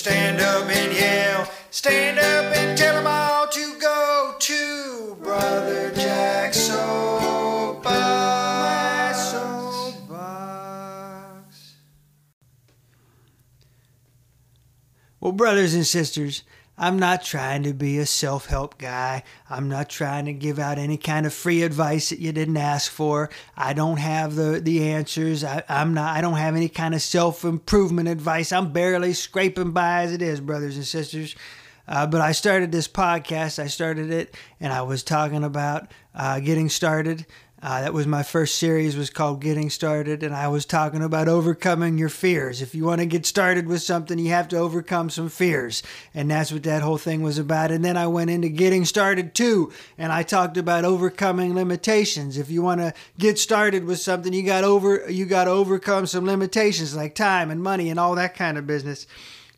stand up and yell. Stand up and tell them all to go to Brother Jack's Soapbox. Well, brothers and sisters, I'm not trying to be a self-help guy. I'm not trying to give out any kind of free advice that you didn't ask for. I don't have the answers. I don't have any kind of self-improvement advice. I'm barely scraping by as it is, brothers and sisters. But I started this podcast. I started it, and I was talking about getting started. That was my first series, was called Getting Started, and I was talking about overcoming your fears. If you want to get started with something, you have to overcome some fears, and that's what that whole thing was about. And then I went into Getting Started 2, and I talked about overcoming limitations. If you want to get started with something, you got to overcome some limitations like time and money and all that kind of business.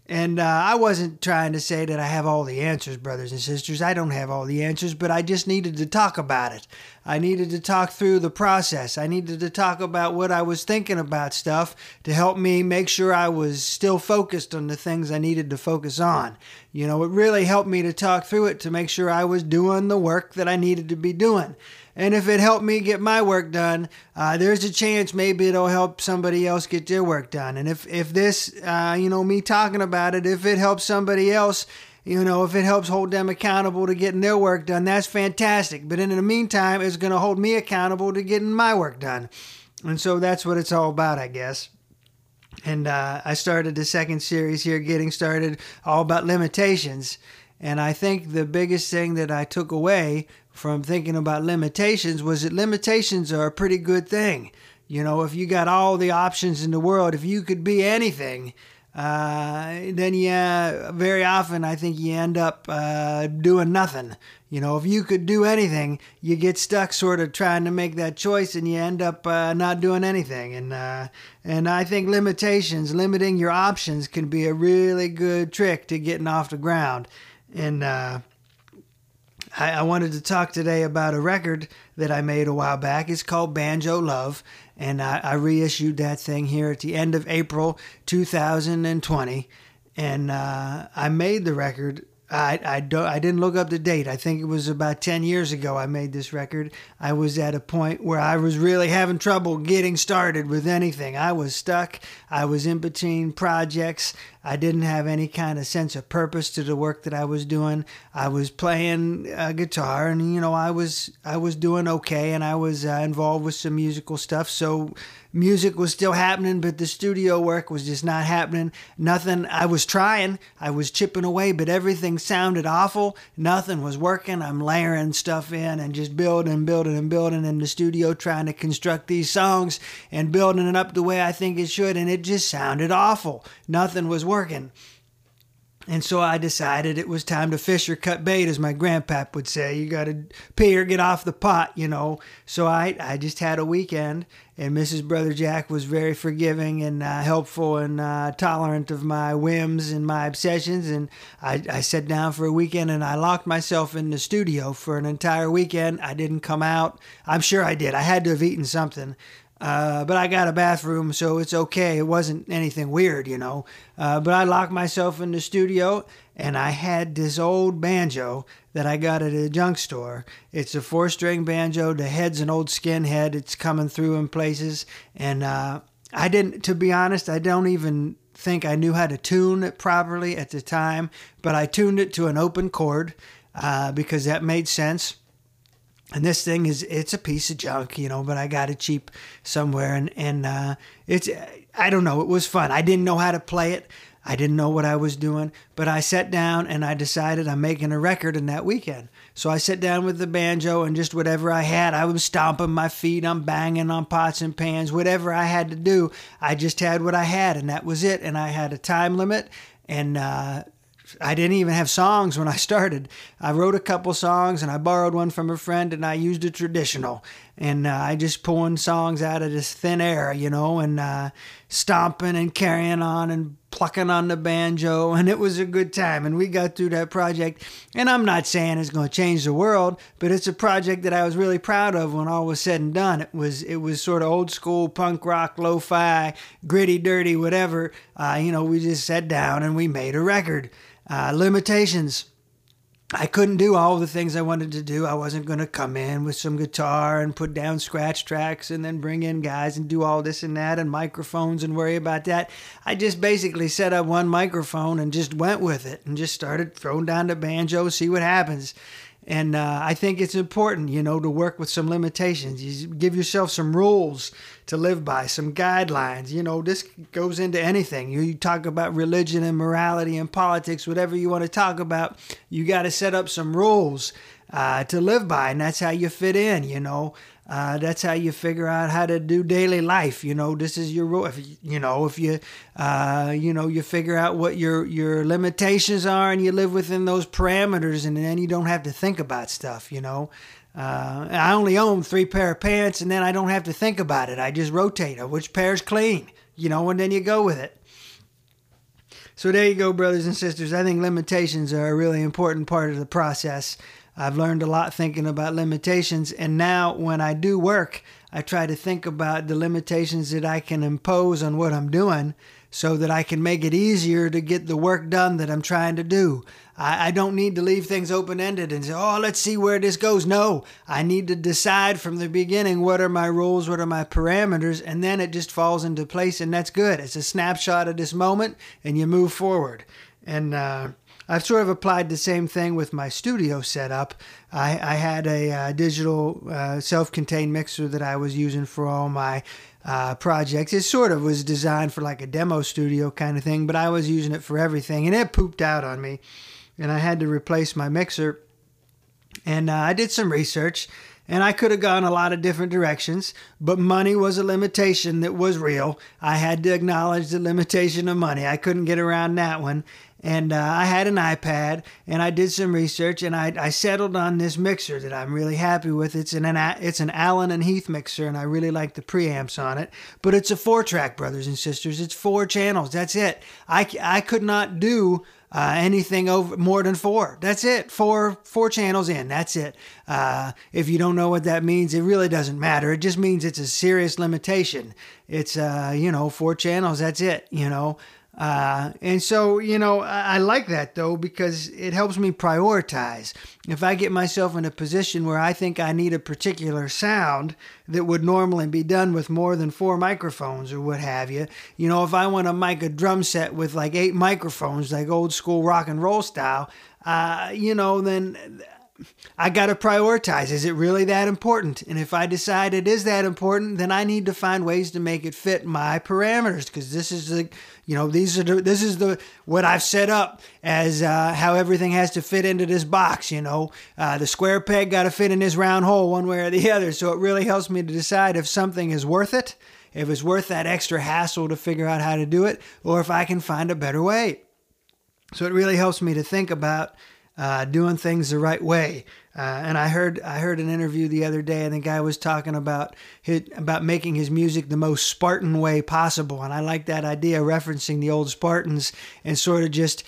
And I wasn't trying to say that I have all the answers, brothers and sisters. I don't have all the answers, but I just needed to talk about it. I needed to talk through the process. I needed to talk about what I was thinking about stuff to help me make sure I was still focused on the things I needed to focus on. You know, it really helped me to talk through it to make sure I was doing the work that I needed to be doing. And if it helped me get my work done, there's a chance maybe it'll help somebody else get their work done. And if this, me talking about it, if it helps somebody else, you know, if it helps hold them accountable to getting their work done, that's fantastic. But in the meantime, it's going to hold me accountable to getting my work done. And so that's what it's all about, I guess. And I started the second series here, Getting Started, all about limitations. And I think the biggest thing that I took away from thinking about limitations was that limitations are a pretty good thing. You know, if you got all the options in the world, if you could be anything, then yeah, very often I think you end up doing nothing. You know, if you could do anything, you get stuck sort of trying to make that choice, and you end up not doing anything. And I think limiting your options can be a really good trick to getting off the ground. And I wanted to talk today about a record that I made a while back. It's called Banjo Love, and I reissued that thing here at the end of April 2020. And I made the record. I didn't look up the date. I think it was about 10 years ago I made this record. I was at a point where I was really having trouble getting started with anything. I was stuck. I was in between projects. I didn't have any kind of sense of purpose to the work that I was doing. I was playing guitar, and, you know, I was doing okay, and I was involved with some musical stuff, so music was still happening, but the studio work was just not happening. Nothing. I was trying. I was chipping away, but everything sounded awful. Nothing was working. I'm layering stuff in and just building in the studio, trying to construct these songs and building it up the way I think it should, and it just sounded awful. Nothing was working. And so I decided it was time to fish or cut bait, as my grandpap would say. You got to pee or get off the pot, you know. So I just had a weekend, and Mrs. Brother Jack was very forgiving and helpful and tolerant of my whims and my obsessions. And I sat down for a weekend, and I locked myself in the studio for an entire weekend. I didn't come out. I'm sure I did. I had to have eaten something. But I got a bathroom, so it's okay. It wasn't anything weird, you know. But I locked myself in the studio, and I had this old banjo that I got at a junk store. It's a 4-string banjo. The head's an old skinhead. It's coming through in places. And to be honest, I don't even think I knew how to tune it properly at the time. But I tuned it to an open chord because that made sense. And this thing it's a piece of junk, you know, but I got it cheap somewhere. And it's, I don't know, it was fun. I didn't know how to play it. I didn't know what I was doing, but I sat down and I decided I'm making a record in that weekend. So I sat down with the banjo and just whatever I had, I was stomping my feet, I'm banging on pots and pans, whatever I had to do, I just had what I had, and that was it. And I had a time limit, and, I didn't even have songs when I started. I wrote a couple songs, and I borrowed one from a friend, and I used a traditional. And I just pulling songs out of this thin air, you know, and stomping and carrying on and plucking on the banjo, and it was a good time, and we got through that project. And I'm not saying it's going to change the world, but it's a project that I was really proud of when all was said and done. It was sort of old school punk rock, lo-fi, gritty, dirty, whatever. We just sat down and we made a record. Limitations. I couldn't do all the things I wanted to do. I wasn't going to come in with some guitar and put down scratch tracks and then bring in guys and do all this and that and microphones and worry about that. I just basically set up one microphone and just went with it and just started throwing down the banjo, see what happens. And I think it's important, to work with some limitations. You give yourself some rules to live by, some guidelines. This goes into anything. You talk about religion and morality and politics, whatever you want to talk about, you got to set up some rules to live by. And that's how you fit in, That's how you figure out how to do daily life. This is your rule. If you figure out what your limitations are and you live within those parameters, and then you don't have to think about stuff, I only own 3 pair of pants, and then I don't have to think about it. I just rotate which pair's clean, and then you go with it. So there you go, brothers and sisters. I think limitations are a really important part of the process. I've learned a lot thinking about limitations, and now when I do work, I try to think about the limitations that I can impose on what I'm doing so that I can make it easier to get the work done that I'm trying to do. I don't need to leave things open-ended and say, let's see where this goes. No, I need to decide from the beginning what are my rules, what are my parameters, and then it just falls into place, and that's good. It's a snapshot of this moment, and you move forward. And I've sort of applied the same thing with my studio setup. I had a digital self-contained mixer that I was using for all my projects. It sort of was designed for like a demo studio kind of thing, but I was using it for everything, and it pooped out on me, and I had to replace my mixer. And I did some research, and I could have gone a lot of different directions, but money was a limitation that was real. I had to acknowledge the limitation of money. I couldn't get around that one. And I had an iPad, and I did some research, and I settled on this mixer that I'm really happy with. It's an Allen and Heath mixer, and I really like the preamps on it. But it's a 4-track, brothers and sisters. It's 4 channels. That's it. I could not do anything over more than 4. That's it. 4 channels in. That's it. If you don't know what that means, it really doesn't matter. It just means it's a serious limitation. It's 4 channels. That's it. I like that though, because it helps me prioritize. If I get myself in a position where I think I need a particular sound that would normally be done with more than 4 microphones or what have you, if I want to mic a drum set with like 8 microphones, like old school rock and roll style, then I got to prioritize. Is it really that important? And if I decide it is that important, then I need to find ways to make it fit my parameters, because this is what I've set up as how everything has to fit into this box. The square peg got to fit in this round hole one way or the other. So it really helps me to decide if something is worth it, if it's worth that extra hassle to figure out how to do it, or if I can find a better way. So it really helps me to think about doing things the right way. And I heard an interview the other day, and the guy was talking about making his music the most Spartan way possible. And I like that idea, referencing the old Spartans and sort of just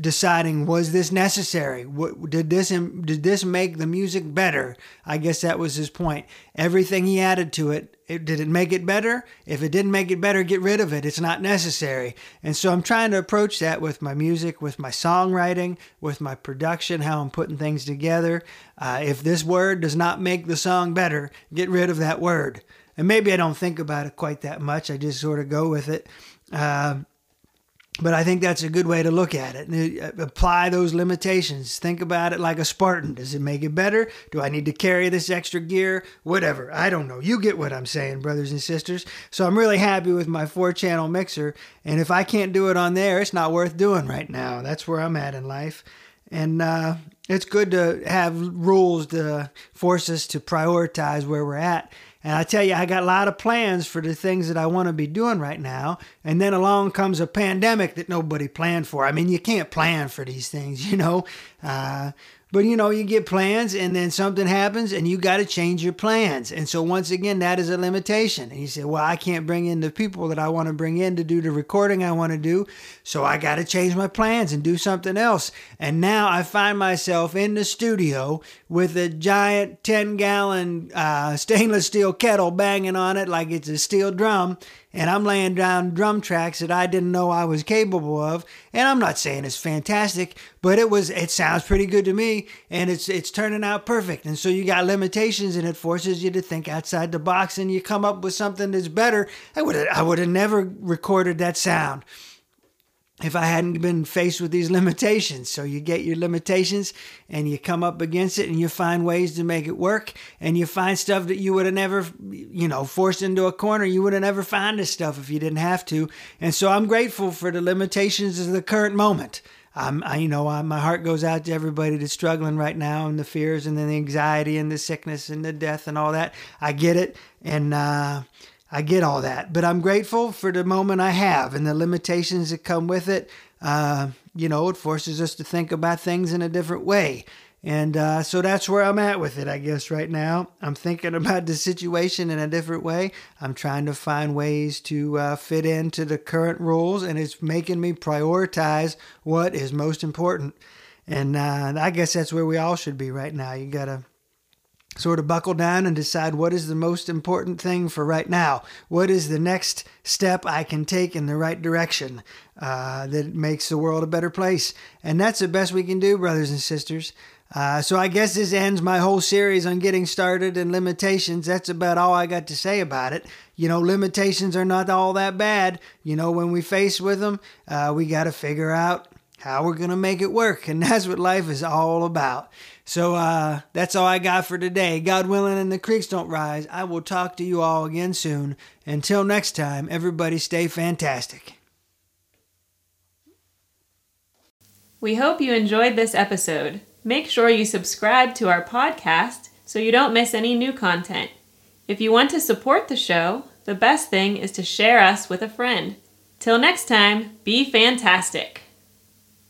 deciding, was this necessary? Did this make the music better? I guess that was his point. Everything he added to it, did it make it better? If it didn't make it better, get rid of it. It's not necessary. And so I'm trying to approach that with my music, with my songwriting, with my production, how I'm putting things together. If this word does not make the song better, get rid of that word. And maybe I don't think about it quite that much. I just sort of go with it. But I think that's a good way to look at it. Apply those limitations. Think about it like a Spartan. Does it make it better? Do I need to carry this extra gear? Whatever. I don't know. You get what I'm saying, brothers and sisters. So I'm really happy with my 4-channel mixer. And if I can't do it on there, it's not worth doing right now. That's where I'm at in life. And it's good to have rules to force us to prioritize where we're at. And I tell you, I got a lot of plans for the things that I want to be doing right now. And then along comes a pandemic that nobody planned for. I mean, you can't plan for these things. But, you know, you get plans and then something happens and you got to change your plans. And so once again, that is a limitation. And you say, well, I can't bring in the people that I want to bring in to do the recording I want to do. So I got to change my plans and do something else. And now I find myself in the studio with a giant 10-gallon stainless steel kettle banging on it like it's a steel drum. And I'm laying down drum tracks that I didn't know I was capable of. And I'm not saying it's fantastic, but it sounds pretty good to me. And it's turning out perfect. And so you got limitations, and it forces you to think outside the box, and you come up with something that's better. I would have never recorded that sound if I hadn't been faced with these limitations. So you get your limitations and you come up against it and you find ways to make it work, and you find stuff that you would have never, you know, forced into a corner. You would have never found this stuff if you didn't have to. And so I'm grateful for the limitations of the current moment. My heart goes out to everybody that's struggling right now, and the fears and then the anxiety and the sickness and the death and all that. I get it. And, I get all that, but I'm grateful for the moment I have and the limitations that come with it. You know, it forces us to think about things in a different way. And so that's where I'm at with it, I guess, right now. I'm thinking about the situation in a different way. I'm trying to find ways to fit into the current rules, and it's making me prioritize what is most important. And I guess that's where we all should be right now. You got to sort of buckle down and decide what is the most important thing for right now. What is the next step I can take in the right direction that makes the world a better place? And that's the best we can do, brothers and sisters. So I guess this ends my whole series on getting started and limitations. That's about all I got to say about it. You know, limitations are not all that bad. You know, when we face with them, we got to figure out how we're going to make it work. And that's what life is all about. So that's all I got for today. God willing and the creeks don't rise, I will talk to you all again soon. Until next time, everybody stay fantastic. We hope you enjoyed this episode. Make sure you subscribe to our podcast so you don't miss any new content. If you want to support the show, the best thing is to share us with a friend. Till next time, be fantastic.